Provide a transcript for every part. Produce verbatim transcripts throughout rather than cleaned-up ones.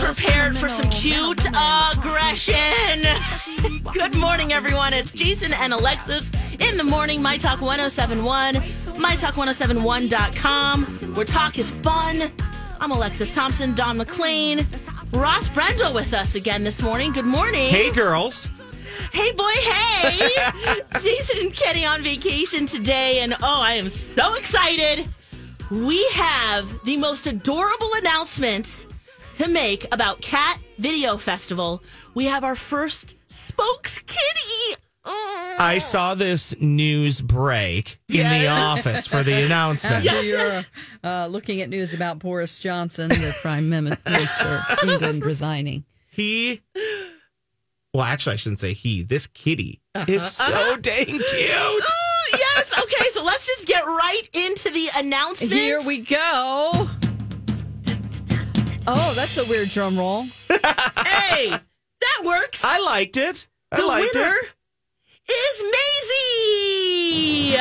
Prepared for some cute aggression. Good morning, everyone. It's Jason and Alexis in the morning. MyTalk one oh seven point one, my talk one oh seven one dot com. Where talk is fun. I'm Alexis Thompson, Don McLean, Ross Brendel with us again this morning. Good morning. Hey, girls. Hey, boy, hey. Jason and Kenny on vacation today, and oh, I am so excited. We have the most adorable announcement to make about Cat Video Festival. We have our first spokes kitty. Oh. I saw this news break in yes. the office for the announcement. After yes, you're, yes. Uh, looking at news about Boris Johnson, the Prime Minister of England, resigning. He, well, actually, I shouldn't say he. This kitty uh-huh. is so uh-huh. dang cute. Oh, yes. Okay, so let's just get right into the announcement. Here we go. Oh, that's a weird drum roll. Hey, that works. I liked it. I the liked winner it. Is Maisie.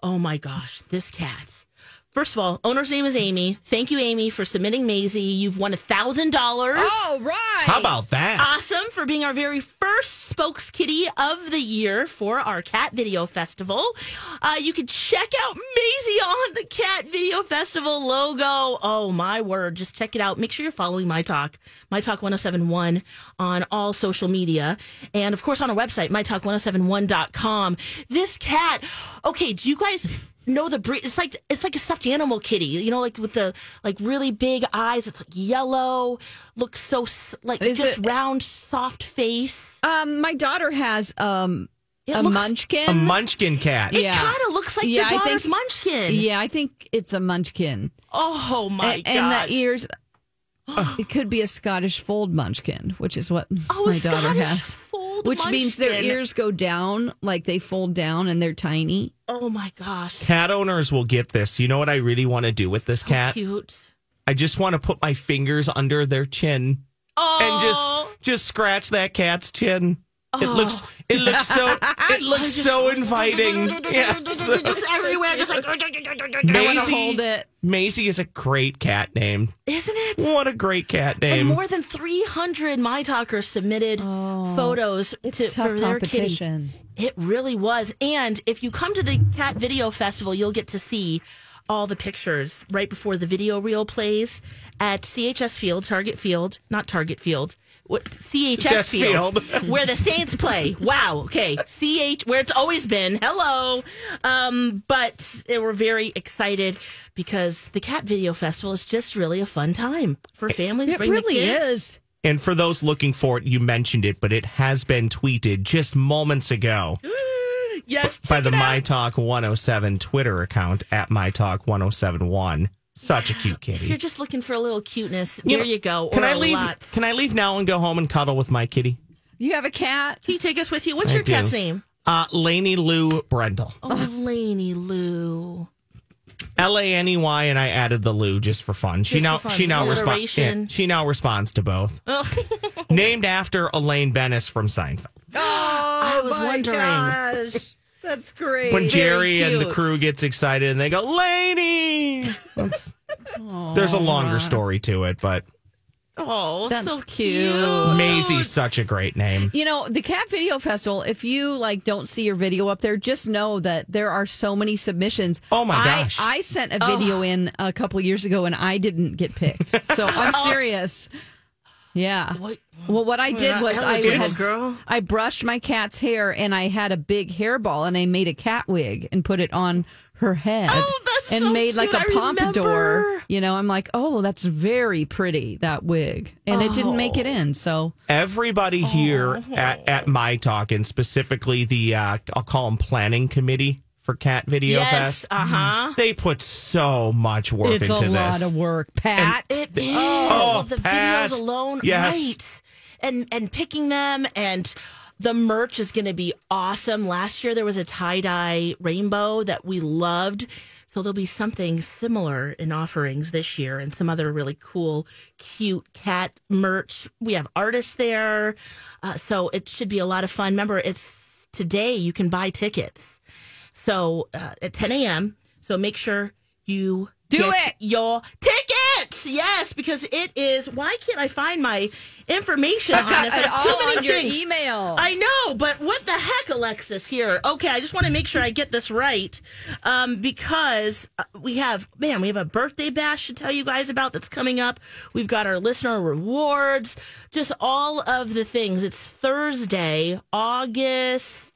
Oh my gosh, this cat. First of all, owner's name is Amy. Thank you, Amy, for submitting Maisie. You've won one thousand dollars. All right. How about that? Awesome for being our very first spokes kitty of the year for our Cat Video Festival. Uh, you can check out Maisie on the Cat Video Festival logo. Oh, my word. Just check it out. Make sure you're following MyTalk, my talk one oh seven one on all social media. And, of course, on our website, my talk one oh seven one dot com. This cat. Okay, do you guys... No, the breed. It's like it's like a stuffed animal kitty, you know, like with the like really big eyes. It's like yellow, looks so like Is just it, round, soft face. Um, my daughter has um it a looks, munchkin, a munchkin cat. It yeah. kind of looks like yeah, your daughter's think, munchkin. Yeah, I think it's a munchkin. Oh my god! And the ears. It could be a Scottish Fold munchkin, which is what oh, my daughter Scottish has. Fold which munchkin. Means their ears go down, like they fold down and they're tiny. Oh my gosh. Cat owners will get this. You know what I really want to do with this so cat? Cute. I just want to put my fingers under their chin oh. and just just scratch that cat's chin. Oh. It looks it looks so it looks just, so inviting. Yeah, so. Just everywhere, just like Maisie, I want to hold it. Maisie is a great cat name. Isn't it? What a great cat name. And more than three hundred My Talkers submitted oh, photos it's to, tough for their competition. Kitty. It really was. And if you come to the Cat Video Festival, you'll get to see all the pictures right before the video reel plays at C H S Field, Target Field, not Target Field. What, C H S Field, Field, where the Saints play. Wow. Okay. C H, where it's always been. Hello. Um, but we're very excited because the Cat Video Festival is just really a fun time for families. It, it really is. And for those looking for it, you mentioned it, but it has been tweeted just moments ago. Yes. By the MyTalk one oh seven Twitter account at my talk one oh seven one. Such a cute kitty. If you're just looking for a little cuteness, there you, know, you go. Or can I leave? Lot. Can I leave now and go home and cuddle with my kitty? You have a cat. Can you take us with you? What's I your do. cat's name? Uh, Laney Lou Brendel. Oh, Laney Lou. L A N E Y, and I added the Lou just for fun. She just now, fun. she now responds. Yeah, she now responds to both. Named after Elaine Bennis from Seinfeld. Oh, I was my wondering. Gosh. That's great. When Jerry and the crew gets excited and they go, Laney! There's a longer story to it, but Oh, that's so cute. cute. Maisie's such a great name. You know, the Cat Video Festival, if you like don't see your video up there, just know that there are so many submissions. Oh my I, gosh. I sent a video oh. in a couple years ago and I didn't get picked. So I'm serious. Yeah. What? Well, what I did was I had, girl. I brushed my cat's hair and I had a big hairball and I made a cat wig and put it on her head oh, that's and so made cute. Like a I pompadour. Remember. You know, I'm like, oh, that's very pretty, that wig. And oh. it didn't make it in. So everybody oh. here at, at My Talk, and specifically the, uh, I'll call them planning committee for Cat Video yes, Fest. Uh-huh. They put so much work it's into this. It's a lot of work, Pat. And it th- is. Oh, well, the Pat. videos alone, yes. right. And and picking them, and the merch is going to be awesome. Last year there was a tie-dye rainbow that we loved. So there'll be something similar in offerings this year, and some other really cool, cute cat merch. We have artists there. Uh, so it should be a lot of fun. Remember, it's today you can buy tickets. So uh, at ten a.m., so make sure you do get it. Your tickets. Yes, because it is. Why can't I find my information I've on got this? It I have too all many on things. Your email. I know, but what the heck, Alexis? Here, okay. I just want to make sure I get this right, um, because we have man, we have a birthday bash to tell you guys about that's coming up. We've got our listener rewards, just all of the things. It's Thursday, August.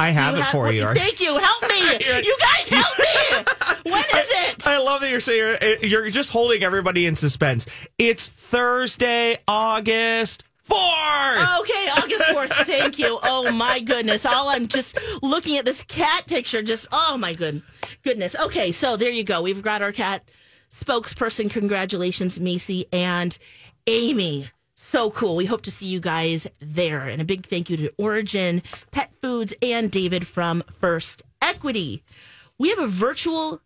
I have you it have, for you. Thank you. Help me. You guys, help me. When is it? I, I love that you're saying you're, you're just holding everybody in suspense. It's Thursday, August fourth. Okay, August fourth. Thank you. Oh, my goodness. All I'm just looking at this cat picture. Just, oh, my good, goodness. Okay, so there you go. We've got our cat spokesperson. Congratulations, Maisie and Amy. So cool. We hope to see you guys there. And a big thank you to Origin, Pet Foods, and David from First Equity. We have a virtual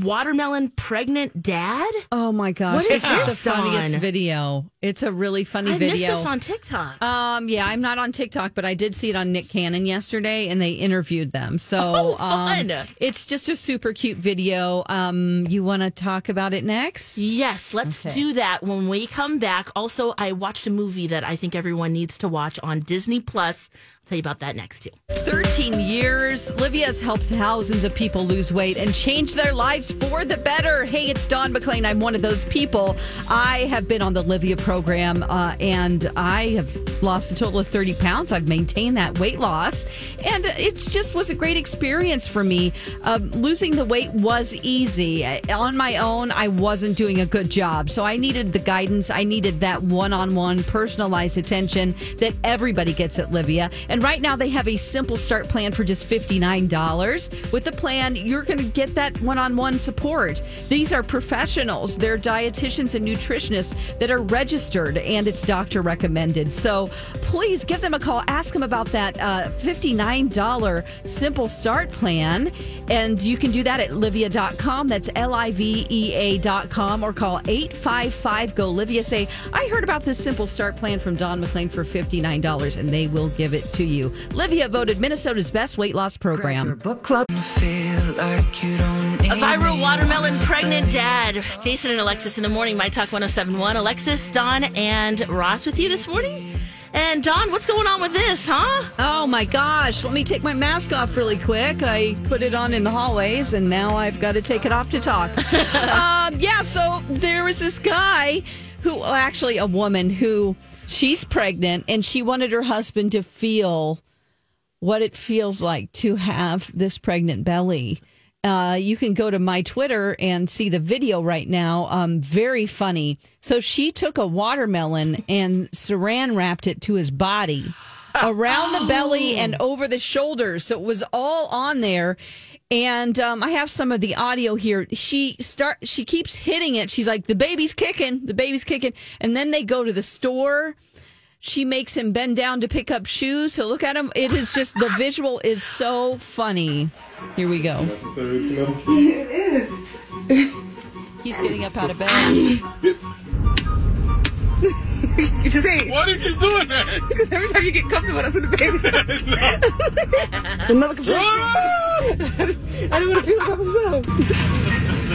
watermelon pregnant dad. Oh, my gosh. What is this? This is the funniest video. It's a really funny I video. I missed this on TikTok. Um, yeah, I'm not on TikTok, but I did see it on Nick Cannon yesterday, and they interviewed them. So oh, fun. Um, it's just a super cute video. Um, you want to talk about it next? Yes, let's okay. do that when we come back. Also, I watched a movie that I think everyone needs to watch on Disney Plus. I'll tell you about that next, too. thirteen years, Livia has helped thousands of people lose weight and change their lives for the better. Hey, it's Dawn McClain. I'm one of those people. I have been on the Livia program uh, and I have lost a total of thirty pounds. I've maintained that weight loss, and it just was a great experience for me. Um, losing the weight was easy. On my own, I wasn't doing a good job. So I needed the guidance. I needed that one-on-one personalized attention that everybody gets at Livia. And right now they have a simple start plan for just fifty-nine dollars. With the plan, you're going to get that one-on-one support. These are professionals. They're dietitians and nutritionists that are registered, and it's doctor recommended. So please give them a call. Ask them about that uh, fifty-nine dollars simple start plan. And you can do that at Livia dot com. That's L I V E A dot com, or call eight five five, G O, Livia. Say, I heard about this simple start plan from Dawn McClain for fifty-nine dollars, and they will give it to you. Livia voted Minnesota's best weight loss program. Book club. Feel like you don't need- A viral watermelon pregnant dad. Jason and Alexis in the morning, My Talk one oh seven point one. Alexis, Don, and Ross with you this morning. And Don, what's going on with this, huh? Oh my gosh, let me take my mask off really quick. I put it on in the hallways, and now I've got to take it off to talk. um, yeah, so there was this guy who, actually a woman who, she's pregnant, and she wanted her husband to feel what it feels like to have this pregnant belly. Uh, you can go to my Twitter and see the video right now. Um, very funny. So she took a watermelon and saran wrapped it to his body around oh. the belly and over the shoulders. So it was all on there. And um, I have some of the audio here. She start. She keeps hitting it. She's like, the baby's kicking. The baby's kicking. And then they go to the store. She makes him bend down to pick up shoes. So look at him. It is just, the visual is so funny. Here we go. It is. He's getting up out of bed. Just say, why do you keep doing that? Because every time you get comfortable, that's what the baby does. It's another complaint. I don't want to feel about myself.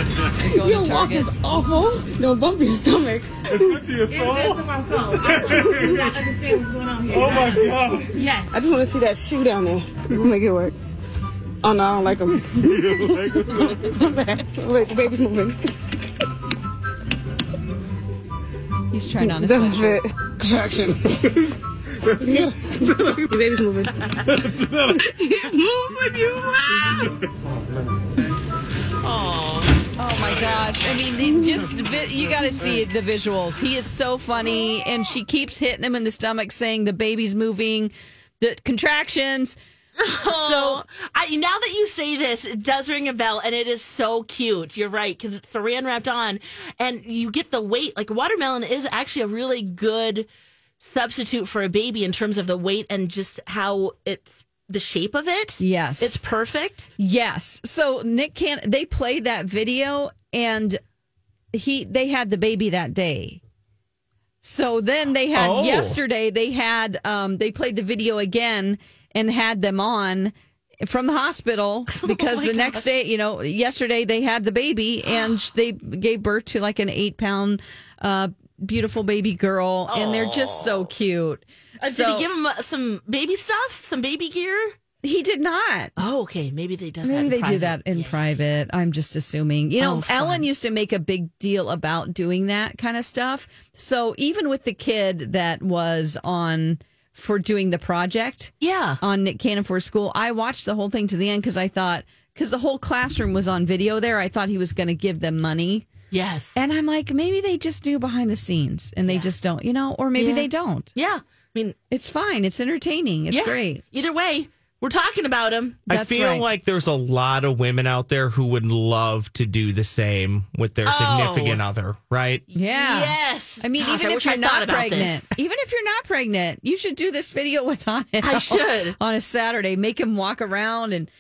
Your walk is awful. Don't bump your stomach. It's good to your soul. It's good to my soul. You gotta understand what's going on here. Oh my God. Yes. I just want to see that shoe down there. We'll make it work. Oh no, I don't like them. You don't like them? My bad. Wait, the baby's moving. He's trying on his sweatshirt. Traction. Yeah. Your baby's moving. It moves with you. Oh, oh my gosh. I mean, just, you got to see the visuals. He is so funny, and she keeps hitting him in the stomach saying the baby's moving, the contractions. Oh, so I, now that you say this, it does ring a bell, and it is so cute. You're right, because it's saran wrapped on, and you get the weight. Like, watermelon is actually a really good substitute for a baby in terms of the weight and just how it's the shape of it. Yes, it's perfect. Yes. So Nick Cannon, they played that video, and he they had the baby that day. So then they had oh. yesterday. They had um, they played the video again. And had them on from the hospital because oh the next gosh. day, you know, yesterday they had the baby and they gave birth to like an eight pound uh, beautiful baby girl. Aww. And they're just so cute. Uh, so, did he give him some baby stuff, some baby gear? He did not. Oh, okay. Maybe they does. Maybe that they private. do that in yeah. private. I'm just assuming. You know, oh, Ellen used to make a big deal about doing that kind of stuff. So even with the kid that was on... for doing the project yeah. on Nick Cannon for school. I watched the whole thing to the end because I thought, because the whole classroom was on video there, I thought he was going to give them money. Yes. And I'm like, maybe they just do behind the scenes and yeah. they just don't, you know, or maybe yeah. they don't. Yeah. I mean, it's fine. It's entertaining. It's yeah. great. Either way, we're talking about him. That's I feel right. like there's a lot of women out there who would love to do the same with their oh. significant other, right? Yeah. Yes. I mean, Gosh, even I if you're not pregnant, this. even if you're not pregnant, you should do this video with on it. I should on a Saturday, make him walk around, and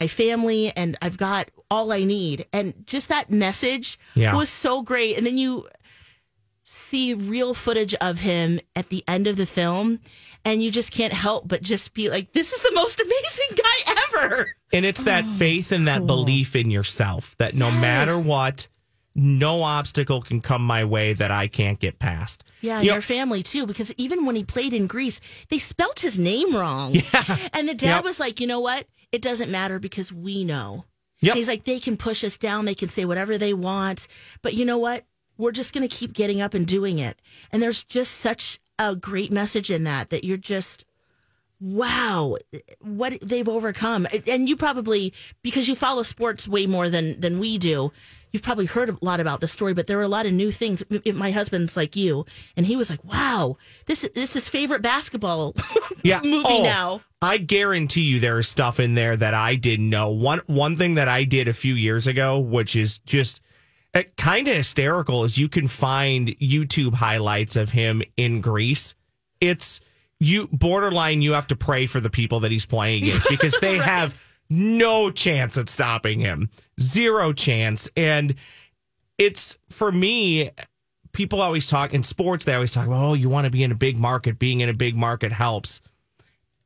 My family, and I've got all I need. And just that message yeah. was so great. And then you see real footage of him at the end of the film, and you just can't help but just be like, this is the most amazing guy ever. And it's that oh, faith and that cool. belief in yourself that no yes. matter what, no obstacle can come my way that I can't get past. Yeah, you your know, family too, because even when he played in Greece, they spelt his name wrong. Yeah. And the dad yep. was like, you know what? It doesn't matter because we know. Yep. He's like, they can push us down. They can say whatever they want. But you know what? We're just going to keep getting up and doing it. And there's just such a great message in that, that you're just, wow, what they've overcome. And you probably, because you follow sports way more than, than we do, you've probably heard a lot about the story, but there were a lot of new things. My husband's like you, and he was like, wow, this, this is his favorite basketball yeah. movie oh, now. I guarantee you there is stuff in there that I didn't know. One one thing that I did a few years ago, which is just kind of hysterical, is you can find YouTube highlights of him in Greece. It's you borderline, you have to pray for the people that he's playing against, because they right. have no chance at stopping him. Zero chance. And it's, for me, people always talk in sports, they always talk about, oh, you want to be in a big market. Being in a big market helps.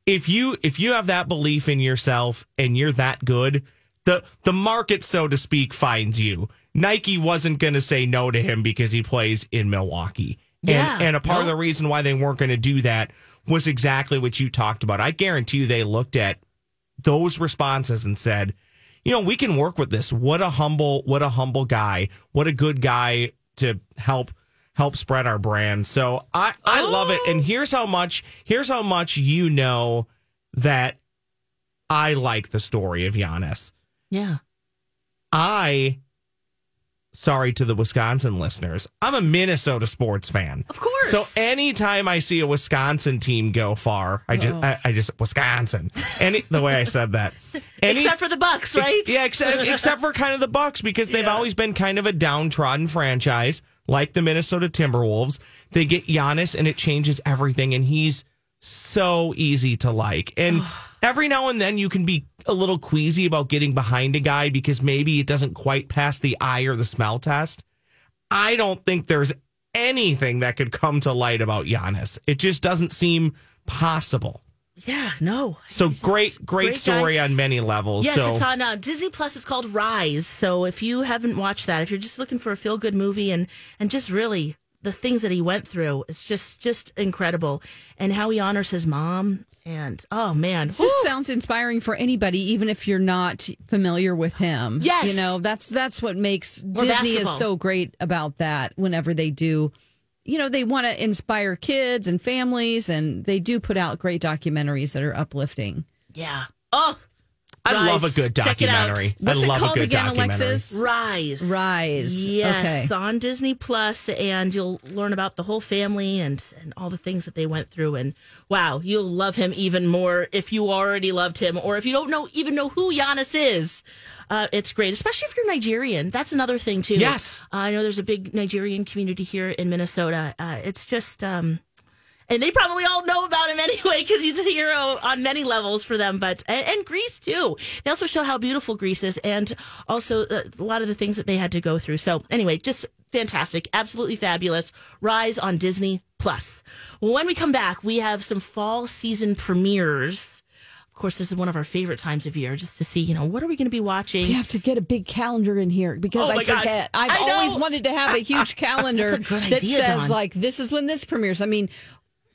If you if you have that belief in yourself and you're that good, the the market, so to speak, finds you. Nike wasn't going to say no to him because he plays in Milwaukee. Yeah, and, and a part yeah. of the reason why they weren't going to do that was exactly what you talked about. I guarantee you they looked at those responses and said, you know, we can work with this. What a humble, what a humble guy. What a good guy to help help spread our brand. So I, I oh. love it. And here's how much here's how much you know that I like the story of Giannis. Yeah. I sorry to the Wisconsin listeners, I'm a Minnesota sports fan. Of course. So anytime I see a Wisconsin team go far, I just, I, I just Wisconsin. Any the way I said that, Any, except for the Bucks, right? Ex, yeah, except except for kind of the Bucks, because they've yeah. always been kind of a downtrodden franchise, like the Minnesota Timberwolves. They get Giannis, and it changes everything. And he's so easy to like. And every now and then, you can be a little queasy about getting behind a guy because maybe it doesn't quite pass the eye or the smell test. I don't think there's anything that could come to light about Giannis. It just doesn't seem possible. Yeah, no. So great, great, great story guy. On many levels. Yes, so. It's on uh, Disney Plus. It's called Rise. So if you haven't watched that, if you're just looking for a feel good movie and and just really the things that he went through, it's just just incredible, and how he honors his mom. And, oh, man. It just sounds inspiring for anybody, even if you're not familiar with him. Yes. You know, that's that's what makes Disney basketball. Is so great about that whenever they do. You know, they want to inspire kids and families, and they do put out great documentaries that are uplifting. Yeah. Oh, I Rise. Love a good documentary. What's I love it called a good again, Alexis? Rise. Rise. Yes, okay. On Disney Plus, and you'll learn about the whole family and, and all the things that they went through. And wow, you'll love him even more if you already loved him, or if you don't know even know who Giannis is. Uh, it's great, especially if you're Nigerian. That's another thing too. Yes, uh, I know there's a big Nigerian community here in Minnesota. Uh, it's just. Um, And they probably all know about him anyway, because he's a hero on many levels for them. But and, and Greece, too. They also show how beautiful Greece is, and also uh, a lot of the things that they had to go through. So anyway, just fantastic. Absolutely fabulous. Rise on Disney Plus. When we come back, we have some fall season premieres. Of course, this is one of our favorite times of year, just to see, you know, what are we going to be watching? We have to get a big calendar in here, because oh I forget. Gosh. I've I always wanted to have a huge calendar a that idea, says, Dawn. Like, this is when this premieres. I mean...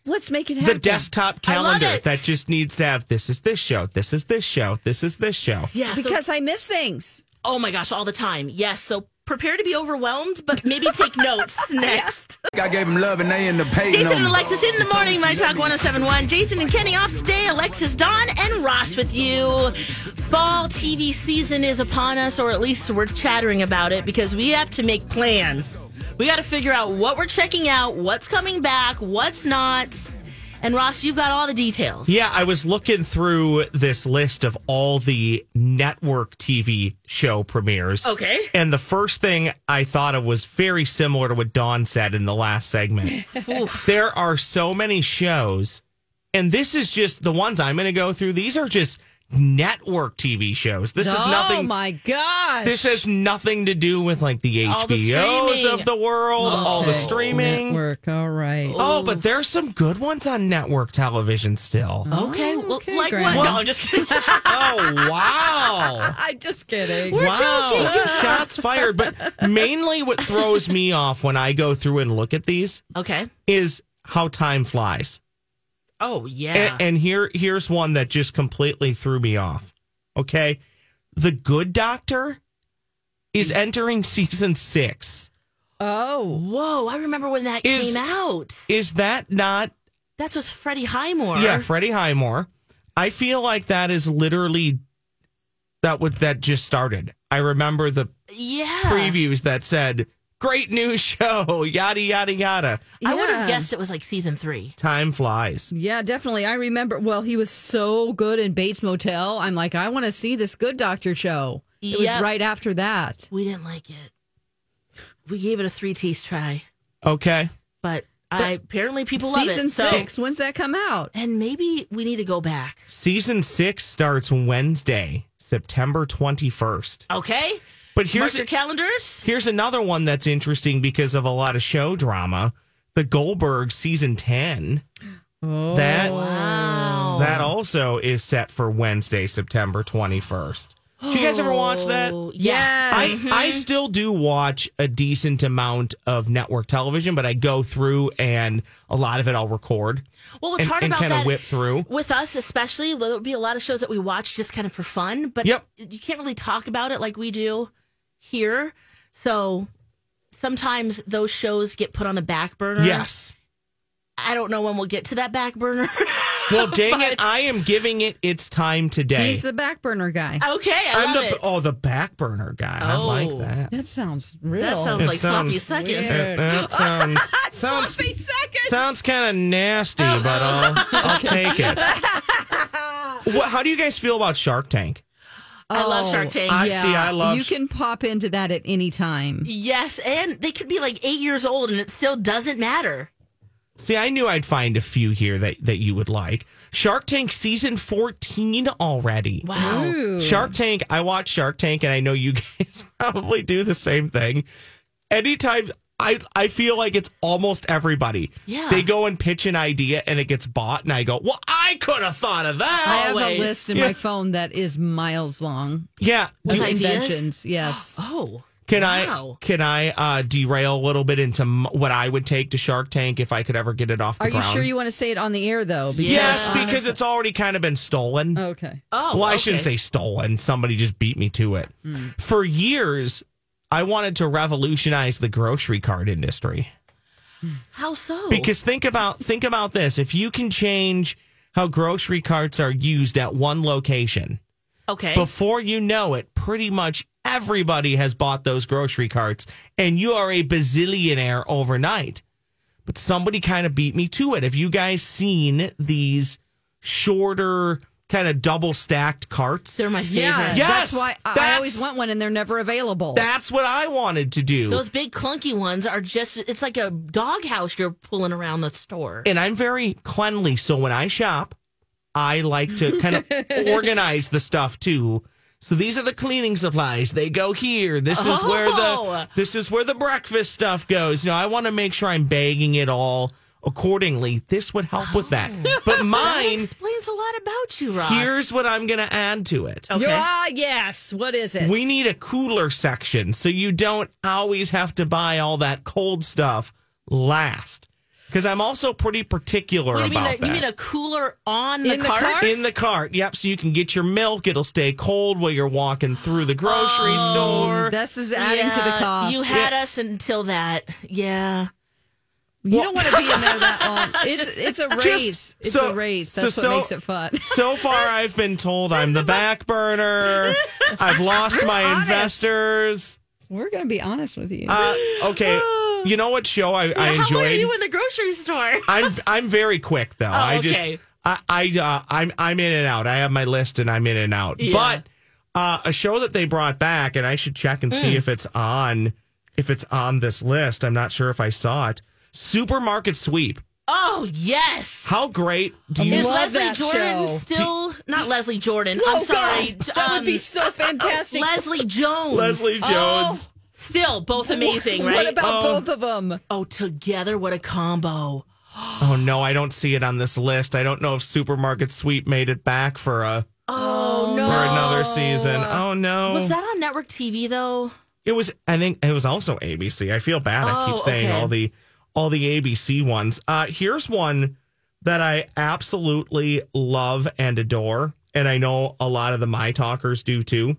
Let's make it happen. The desktop calendar that just needs to have this is this show, this is this show, this is this show. Yeah, because so, I miss things. Oh my gosh, all the time. Yes, so prepare to be overwhelmed, but maybe take notes next. I gave him love and they end up paying. Jason and Alexis in the morning, My Talk one oh seven point one. Jason and Kenny off today. Alexis, Dawn, and Ross with you. Fall T V season is upon us, or at least we're chattering about it because we have to make plans. We got to figure out what we're checking out, what's coming back, what's not. And Ross, you've got all the details. Yeah, I was looking through this list of all the network T V show premieres. Okay. And the first thing I thought of was very similar to what Dawn said in the last segment. There are so many shows, and this is just the ones I'm going to go through. These are just network T V shows. This oh is nothing. Oh my gosh. This has nothing to do with like the all H B Os the of the world, okay. all the streaming. Network, all right. Oh, Ooh. but there's some good ones on network television still. Okay. Oh, okay well, like Grant. what? No, I'm just kidding. Oh, wow. I'm just kidding. We're wow. joking. Shots fired. But mainly what throws me off when I go through and look at these okay. is how time flies. Oh, yeah. And, and here, here's one that just completely threw me off. Okay. The Good Doctor is entering season six. Oh. Whoa. I remember when that is, came out. Is that not? That's with Freddie Highmore. Yeah, Freddie Highmore. I feel like that is literally that would that just started. I remember the yeah. previews that said, great new show, yada, yada, yada. Yeah. I would have guessed it was like season three. Time flies. Yeah, definitely. I remember, well, he was so good in Bates Motel. I'm like, I want to see this Good Doctor show. Yep. It was right after that. We didn't like it. We gave it a three-tease try. Okay. But, but I apparently people love it. Season six, so. When's that come out? And maybe we need to go back. Season six starts Wednesday, September twenty-first. Okay. But here's your calendars. Here's another one that's interesting because of a lot of show drama. The Goldberg season ten. Oh, that, wow. That also is set for Wednesday, September twenty-first. Oh, you guys ever watch that? Yeah. I, mm-hmm. I still do watch a decent amount of network television, but I go through and a lot of it I'll record. Well, what's and, hard about and that whip through. With us especially, there would be a lot of shows that we watch just kind of for fun, but yep. you can't really talk about it like we do here. So sometimes those shows get put on the back burner. Yes. I don't know when we'll get to that back burner. Well, dang it. I am giving it its time today. He's the back burner guy. Okay. I I'm love the, it. Oh, the back burner guy. Oh, I like that. That sounds real. That sounds it like sounds sloppy seconds. It, that sounds, sounds sloppy seconds. Sounds kind of nasty, but I'll, I'll take it. What, how do you guys feel about Shark Tank? I oh, love Shark Tank. I yeah. see. I love. You can pop into that at any time. Yes, and they could be like eight years old, and it still doesn't matter. See, I knew I'd find a few here that, that you would like. Shark Tank season fourteen already. Wow. Ooh. Shark Tank, I watch Shark Tank, and I know you guys probably do the same thing. Anytime, I, I feel like it's almost everybody. Yeah. They go and pitch an idea, and it gets bought, and I go, well, I could have thought of that. I have Always. a list in yeah. my phone that is miles long. Yeah. With inventions, yes. Oh. Can wow. I can I uh, derail a little bit into m- what I would take to Shark Tank if I could ever get it off the Are ground? Are you sure you want to say it on the air, though? Because yes, honestly. because it's already kind of been stolen. Okay. Oh, Well, I okay. shouldn't say stolen. Somebody just beat me to it. Mm. For years, I wanted to revolutionize the grocery cart industry. How so? Because think about think about this. If you can change how grocery carts are used at one location, okay. before you know it, pretty much everybody has bought those grocery carts, and you are a bazillionaire overnight. But somebody kind of beat me to it. Have you guys seen these shorter, kind of double-stacked carts? They're my favorite. Yeah, yes, that's why I, that's, I always want one, and they're never available. That's what I wanted to do. Those big, clunky ones are just, it's like a doghouse you're pulling around the store. And I'm very cleanly, so when I shop, I like to kind of organize the stuff, too. So these are the cleaning supplies. They go here. This is oh. where the this is where the breakfast stuff goes. You know, I want to make sure I'm bagging it all accordingly. This would help oh. with that. But mine that explains a lot about you, Ross. Here's what I'm going to add to it. Okay. Ah, yes. What is it? We need a cooler section so you don't always have to buy all that cold stuff last. Because I'm also pretty particular what, about mean, that. You mean a cooler on the, in cart? the cart? In the cart, yep. So you can get your milk. It'll stay cold while you're walking through the grocery oh, store. This is adding yeah, to the cost. You had yeah. us until that. Yeah. You well, don't want to be in there that long. It's it's a race. Just, it's so, a race. That's so, what makes it fun. So far, I've been told I'm the back burner. I've lost my honest. investors. We're going to be honest with you. Uh, okay. You know what show I, yeah, I enjoyed? How long are you in the grocery store? I'm I'm very quick though. Oh, I just okay. I, I uh, I'm I'm in and out. I have my list and I'm in and out. Yeah. But uh, a show that they brought back, and I should check and mm. see if it's on if it's on this list. I'm not sure if I saw it. Supermarket Sweep. Oh yes! How great do you? Is Leslie Jordan show. still do, not Leslie Jordan? Oh, I'm sorry. God, that um, would be so fantastic. Leslie Jones. Leslie Jones. Oh. Still, both amazing, what, right? What about um, both of them? Oh, together, what a combo. Oh, no, I don't see it on this list. I don't know if Supermarket Sweep made it back for a oh no. for another season. Oh, no. Was that on network T V, though? It was, I think, it was also A B C. I feel bad. Oh, I keep saying okay. all the all the A B C ones. Uh, here's one that I absolutely love and adore, and I know a lot of the My Talkers do, too.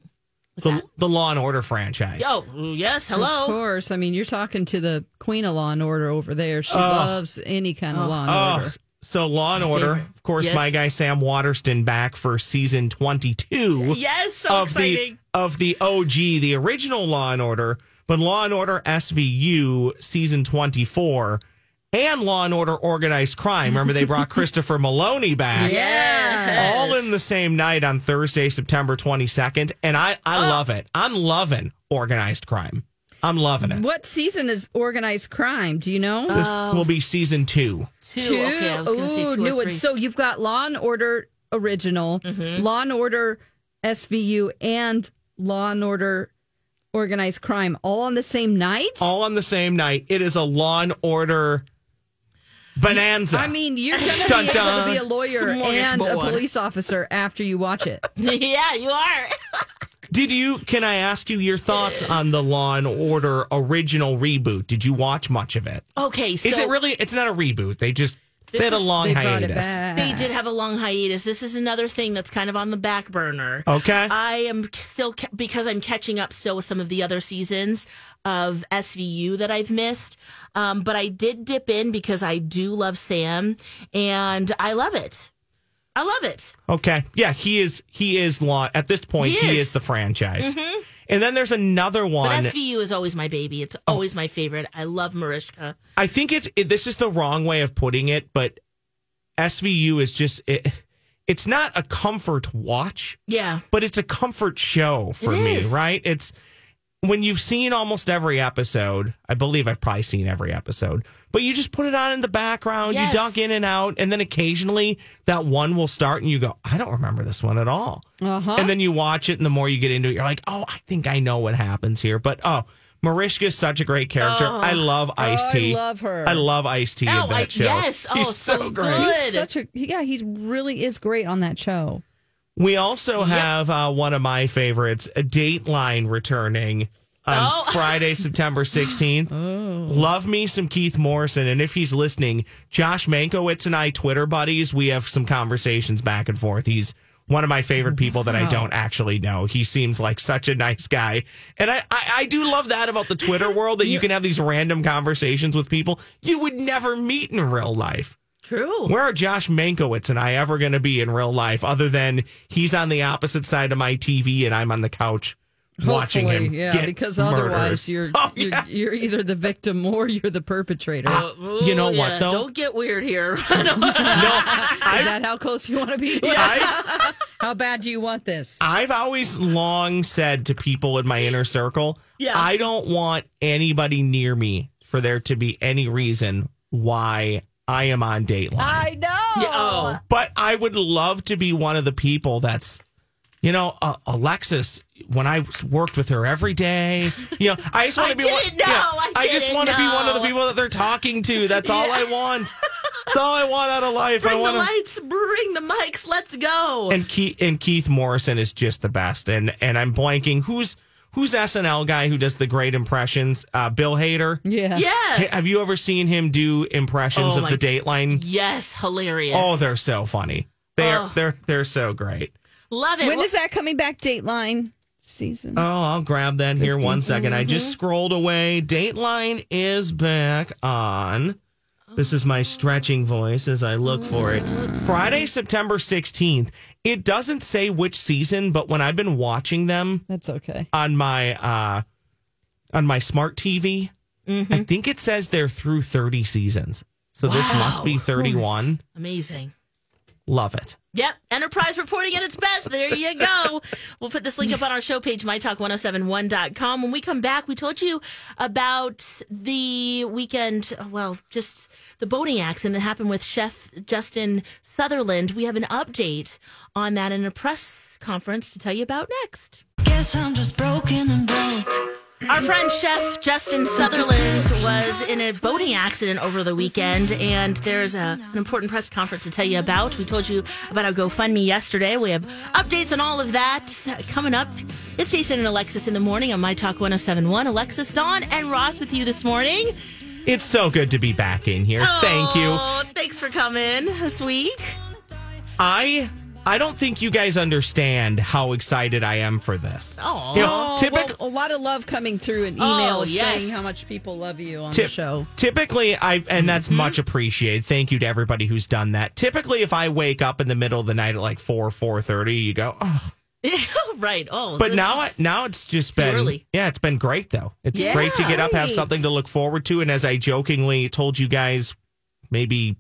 The, the Law and Order franchise. Oh, yes, hello. Of course. I mean, you're talking to the queen of Law and Order over there. She uh, loves any kind of uh, Law and uh, Order. So Law and my Order, favorite. Of course, yes. My guy Sam Waterston back for season twenty-two. Yes, so of exciting. The, of the O G, the original Law and Order, but Law and Order S V U season twenty-four and Law and Order Organized Crime. Remember, they brought Christopher Maloney back. Yeah. All in the same night on Thursday, September twenty-second. And I, I oh. love it. I'm loving Organized Crime. I'm loving it. What season is Organized Crime? Do you know? This oh. will be season two. Two. two? Okay, I was gonna say two Ooh, new one. So you've got Law and Order Original, mm-hmm. Law and Order S V U, and Law and Order Organized Crime all on the same night? All on the same night. It is a Law and Order bonanza. I mean, you're going to be able to be a lawyer and a police officer after you watch it. Yeah, you are. Did you, can I ask you your thoughts on the Law and Order original reboot? Did you watch much of it? Okay, so. Is it really, it's not a reboot. They just, they had a long hiatus. They did have a long hiatus. This is another thing that's kind of on the back burner. Okay. I am still, because I'm catching up still with some of the other seasons of S V U that I've missed. Um, but I did dip in because I do love Sam, and I love it. I love it. Okay. Yeah, he is, he is law. At this point, he is, he is the franchise. Mm-hmm. And then there's another one. But S V U is always my baby. It's always oh. my favorite. I love Mariska. I think it's it, this is the wrong way of putting it, but S V U is just it, it's not a comfort watch. Yeah. But it's a comfort show for it me, is. right? It's when you've seen almost every episode. I believe I've probably seen every episode. But you just put it on in the background, yes. you duck in and out, and then occasionally that one will start and you go, I don't remember this one at all. Uh-huh. And then you watch it, and the more you get into it, you're like, oh, I think I know what happens here. But, oh, Mariska is such a great character. Oh. I love Ice-T. Oh, I love her. I love Ice-T oh, in that I, show. Yes. Oh, he's so, so great. Good. He's such a, yeah, he really is great on that show. We also have yep. uh, one of my favorites, Dateline, returning on oh. Friday, September sixteenth. Oh. Love me some Keith Morrison. And if he's listening, Josh Mankiewicz and I, Twitter buddies, we have some conversations back and forth. He's one of my favorite people that wow. I don't actually know. He seems like such a nice guy. And I, I, I do love that about the Twitter world, that you can have these random conversations with people you would never meet in real life. True. Where are Josh Mankiewicz and I ever going to be in real life, other than he's on the opposite side of my T V and I'm on the couch Hopefully, watching him yeah, get because otherwise you're, oh, you're, yeah. you're either the victim or you're the perpetrator. Uh, Ooh, you know yeah, what, though? Don't get weird here. no, I, Is that how close you want to be? Yeah. How bad do you want this? I've always long said to people in my inner circle, yeah. I don't want anybody near me for there to be any reason why I am on Dateline. I know. Yeah, oh. But I would love to be one of the people that's, you know, uh, Alexis, when I worked with her every day, you know, I just want to be one know, you know, I, I just want to be one of the people that they're talking to. That's yeah. all I want. That's all I want out of life. Bring I want the lights, bring the mics, let's go. And Keith and Keith Morrison is just the best. And and I'm blanking. Who's who's S N L guy who does the great impressions? Uh, Bill Hader. Yeah. Yeah. Have you ever seen him do impressions oh, of the Dateline? Yes. Hilarious. Oh, they're so funny. They're oh. they're they're so great. Love it. When well, is that coming back? Dateline season. Oh, I'll grab that fifteen. Here one second. Mm-hmm. I just scrolled away. Dateline is back on. This is my stretching voice as I look for it. Friday, September sixteenth. It doesn't say which season, but when I've been watching them, that's okay. On my uh, on my smart T V, mm-hmm. I think it says they're through thirty seasons. So wow, this must be thirty-one. Amazing. Love it. Yep. Enterprise reporting at its best. There you go. We'll put this link up on our show page, my talk one oh seven one dot com. When we come back, we told you about the weekend, well, just the boating accident that happened with Chef Justin Sutherland. We have an update on that in a press conference to tell you about next. Guess I'm just broken and broke. Our friend Chef Justin Sutherland was in a boating accident over the weekend, and there's a, an important press conference to tell you about. We told you about our GoFundMe yesterday. We have updates on all of that coming up. It's Jason and Alexis in the morning on My Talk one oh seven one. Alexis, Dawn, and Ross with you this morning. It's so good to be back in here. Oh, thank you. Thanks for coming this week. I... I don't think you guys understand how excited I am for this. Oh, you know, typic- well, a lot of love coming through in emails oh, yes. saying how much people love you on Tip- the show. Typically, I and that's mm-hmm. much appreciated. Thank you to everybody who's done that. Typically, if I wake up in the middle of the night at like four, four thirty, you go, oh, right. Oh, but now, I, now it's just been early. Yeah, it's been great though. It's yeah, great to get right. up, have something to look forward to, and as I jokingly told you guys, maybe.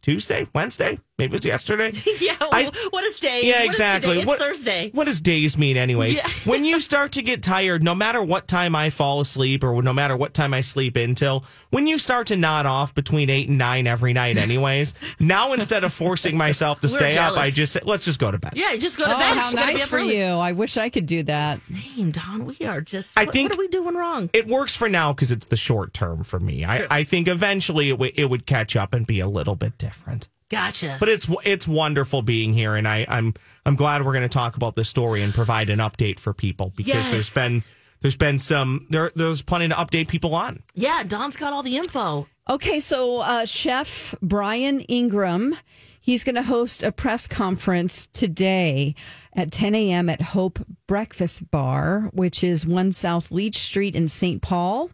Tuesday, Wednesday, maybe it was yesterday. yeah, well, I, what is days? Yeah, what exactly. Is today? It's what, Thursday. What does days mean, anyways? Yeah. When you start to get tired, no matter what time I fall asleep or no matter what time I sleep until, when you start to nod off between eight and nine every night, anyways, now instead of forcing myself to stay jealous. up, I just say, let's just go to bed. Yeah, just go to oh, bed. How nice for early. you. I wish I could do that. Same, Don. We are just, I what, think what are we doing wrong? It works for now because it's the short term for me. I, I think eventually it, w- it would catch up and be a little bit different. Different. Gotcha. But it's it's wonderful being here, and I, I'm I'm glad we're going to talk about this story and provide an update for people because yes. there's been there's been some there there's plenty to update people on. Yeah, Don's got all the info. Okay, so uh, Chef Brian Ingram, he's going to host a press conference today at ten a.m. at Hope Breakfast Bar, which is one South Leach Street in Saint Paul.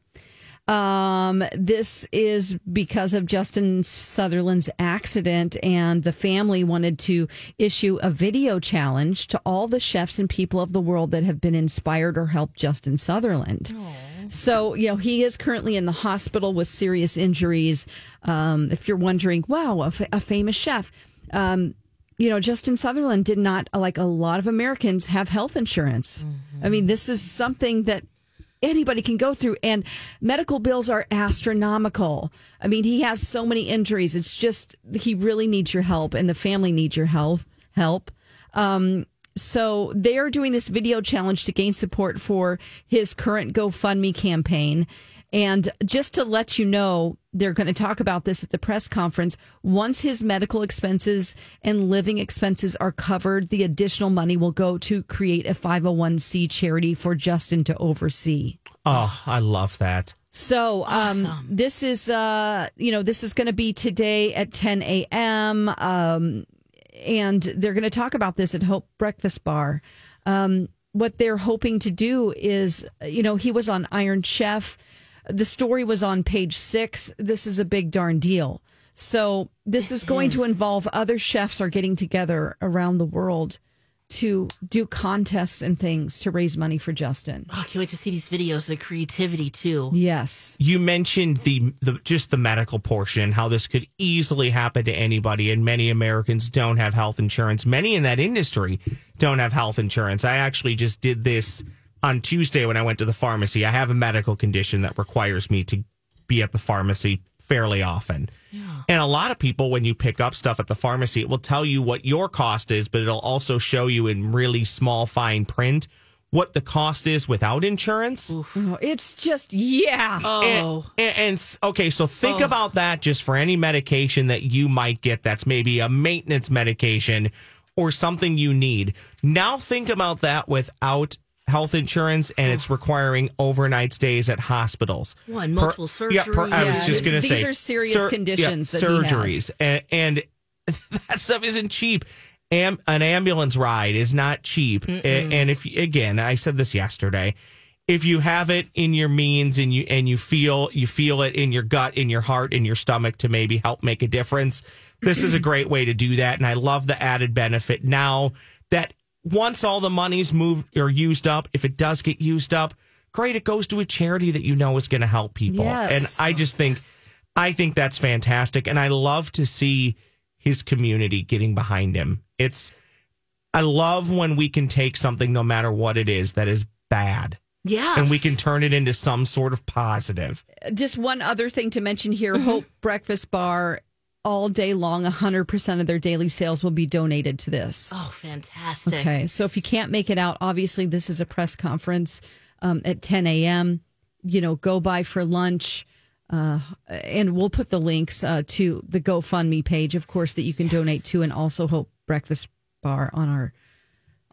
Um, this is because of Justin Sutherland's accident, and the family wanted to issue a video challenge to all the chefs and people of the world that have been inspired or helped Justin Sutherland. Aww. So, you know, he is currently in the hospital with serious injuries. Um, if you're wondering, wow, a, f- a famous chef, um, you know, Justin Sutherland did not, like a lot of Americans, have health insurance. Mm-hmm. I mean, this is something that anybody can go through, and medical bills are astronomical. I mean, he has so many injuries. It's just he really needs your help, and the family needs your help. Help. Um, so they are doing this video challenge to gain support for his current GoFundMe campaign. And just to let you know, they're going to talk about this at the press conference. Once his medical expenses and living expenses are covered, the additional money will go to create a five oh one c charity for Justin to oversee. Oh, I love that. So um, awesome. this is, uh, you know, this is going to be today at ten a.m. Um, and they're going to talk about this at Hope Breakfast Bar. Um, what they're hoping to do is, you know, he was on Iron Chef. The story was on page six. This is a big darn deal. So this is going to involve other chefs are getting together around the world to do contests and things to raise money for Justin. Oh, I can't wait to see these videos, the creativity too. Yes. You mentioned the, the just the medical portion, how this could easily happen to anybody, and many Americans don't have health insurance. Many in that industry don't have health insurance. I actually just did this on Tuesday when I went to the pharmacy. I have a medical condition that requires me to be at the pharmacy fairly often. Yeah. And a lot of people, when you pick up stuff at the pharmacy, it will tell you what your cost is, but it'll also show you in really small, fine print what the cost is without insurance. Oof. It's just, yeah. Oh. And, and, and th- okay, so think oh. about that just for any medication that you might get that's maybe a maintenance medication or something you need. Now think about that without health insurance, and it's requiring overnight stays at hospitals. Well, and multiple per, surgeries. Yeah, per, I yeah. was just going to say. These are serious sur- conditions yeah, that surgeries. He has. And, and that stuff isn't cheap. Am, an ambulance ride is not cheap. Mm-mm. And if, again, I said this yesterday, if you have it in your means and you and you feel you feel it in your gut, in your heart, in your stomach to maybe help make a difference, this is a great way to do that. And I love the added benefit now that once all the money's moved or used up, if it does get used up, great, it goes to a charity that you know is going to help people. Yes. And I just think, I think that's fantastic. And I love to see his community getting behind him. It's, I love when we can take something, no matter what it is, that is bad. Yeah. And we can turn it into some sort of positive. Just one other thing to mention here, mm-hmm. Hope Breakfast Bar, all day long, one hundred percent of their daily sales will be donated to this. Oh, fantastic. Okay, so if you can't make it out, obviously this is a press conference um, at ten a.m. You know, go by for lunch. Uh, and we'll put the links uh, to the GoFundMe page, of course, that you can yes. donate to, and also Hope Breakfast Bar on our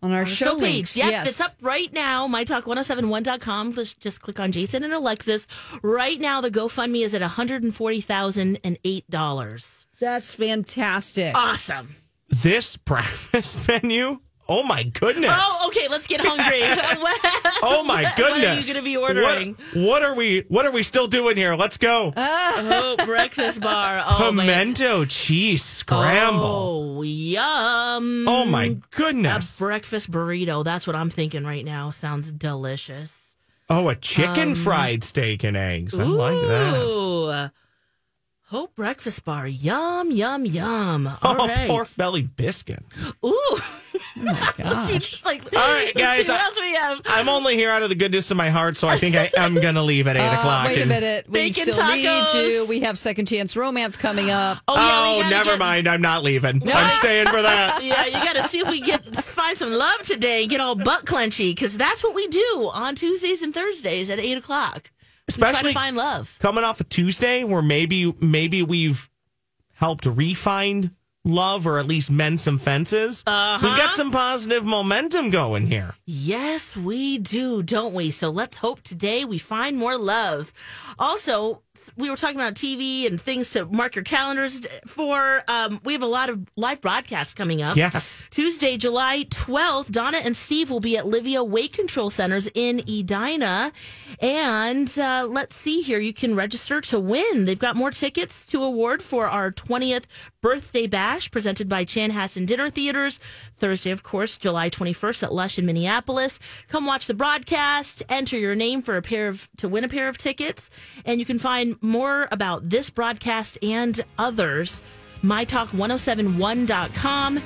on our, our show, show page. Links. Yep, yes. It's up right now, my talk one oh seven one dot com. Just click on Jason and Alexis. Right now, the GoFundMe is at one hundred forty thousand eight dollars. That's fantastic. Awesome. This breakfast menu? Oh, my goodness. Oh, okay, let's get hungry. Oh, my goodness. What are you going to be ordering? What, what are we What are we still doing here? Let's go. Oh, breakfast bar. Oh, Pimento man. cheese scramble. Oh, yum. Oh, my goodness. A breakfast burrito. That's what I'm thinking right now. Sounds delicious. Oh, a chicken um, fried steak and eggs. I ooh. like that. Hope Breakfast Bar. Yum, yum, yum. All oh, right. Pork belly biscuit. Ooh. Oh my gosh. Like, all right, guys. What else we have? I'm only here out of the goodness of my heart, so I think I am going to leave at eight uh, o'clock. Wait a minute. We still tacos. need you. We have Second Chance Romance coming up. Oh, yeah, oh never get... mind. I'm not leaving. No. I'm staying for that. Yeah, you got to see if we get find some love today. Get all butt clenchy, because that's what we do on Tuesdays and Thursdays at eight o'clock. Especially we try to find love. Coming off a Tuesday, where maybe maybe we've helped refine love, or at least mend some fences. Uh-huh. We've got some positive momentum going here. Yes, we do, don't we? So let's hope today we find more love. Also, we were talking about T V and things to mark your calendars for. Um, we have a lot of live broadcasts coming up. Yes. Tuesday, July twelfth, Donna and Steve will be at Livia Weight Control Centers in Edina. And uh, let's see here. You can register to win. They've got more tickets to award for our twentieth birthday bash presented by Chanhassen Dinner Theaters. Thursday, of course, July twenty-first at Lush in Minneapolis. Come watch the broadcast. Enter your name for a pair of to win a pair of tickets. And you can find more about this broadcast and others, my talk one oh seven one dot com,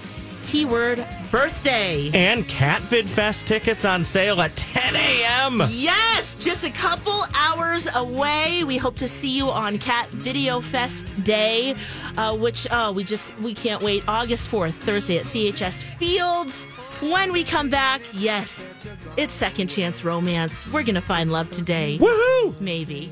keyword birthday. And Cat Vid Fest tickets on sale at ten a.m. Yes, just a couple hours away. We hope to see you on Cat Video Fest Day, uh, which uh, we just we can't wait. August fourth, Thursday at C H S Fields. When we come back, yes, it's Second Chance Romance. We're going to find love today. Woohoo! Maybe.